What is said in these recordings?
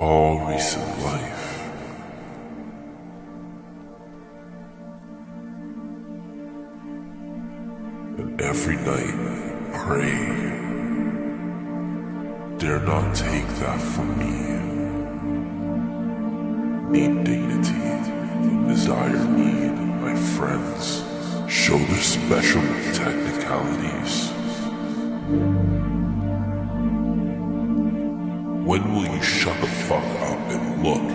All recent life. And every night, pray. Dare not take that from me. Need dignity, desire need, my friends. Shoulder special technicalities. When will you shut the fuck up and look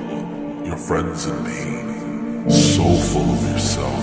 your friends in pain, so full of yourself?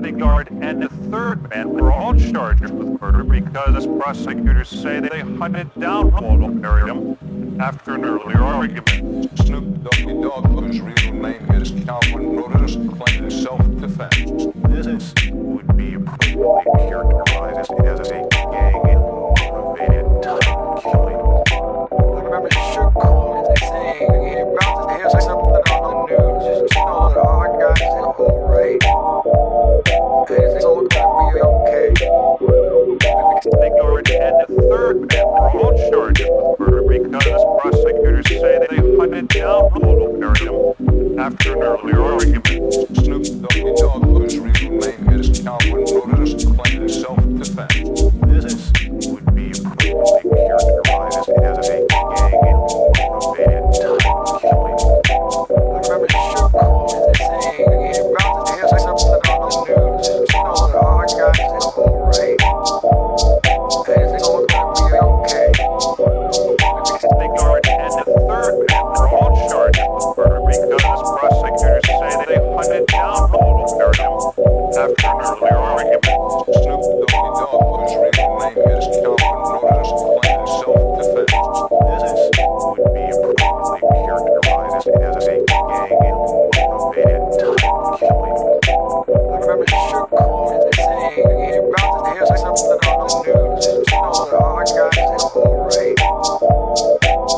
opening guard and the third man were all charged with murder because prosecutors say they hunted down Ronald Merriam after an earlier argument. Snoop Doggy Dogg, whose real name is Calvin Notice, claimed self-defense. This would be appropriately characterized as a gang-motivated type killing. I remember Sugar Coin saying he about to hear something on the news. Just know that our guys in a whole raid. And it's all gonna be okay. Ignored and the third man were all charged with murder because prosecutors say they hunted down Ronald Merriam after an earlier argument. Snoop Doggy Dogg, whose real name is Calvin Notice, claimed self-defense. This would be appropriately characterized as a gang-motivated type killing. I remember Sugar Coin saying he's about to hear something on the news. Just know that our guys in a whole raid. And it's all gonna be okay. Ignored and the third man were all charged with murder because prosecutors say they hunted down Ronald Merriam after an earlier argument. Snoop Doggy Dogg, whose real name is Calvin Notice, claimed self-defense. This would be appropriately characterized as a gang-motivated type killing. I remember Sugar Coin saying he about to hear something on the news. Just know that our guys in a whole raid.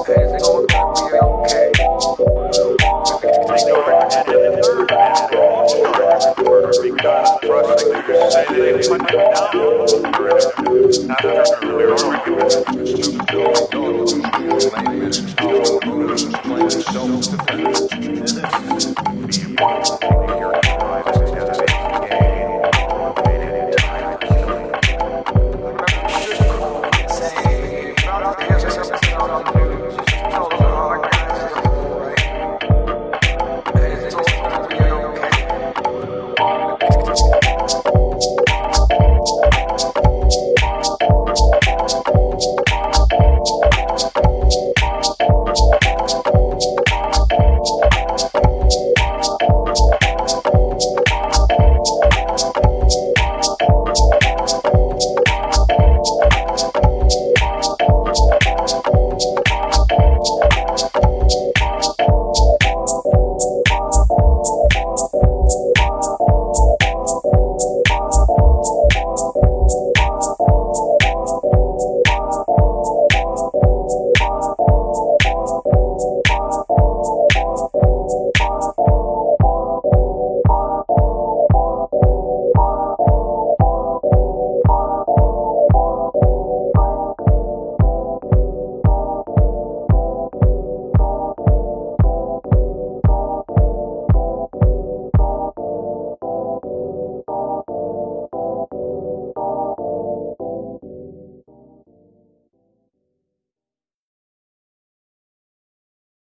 And it's all gonna be okay.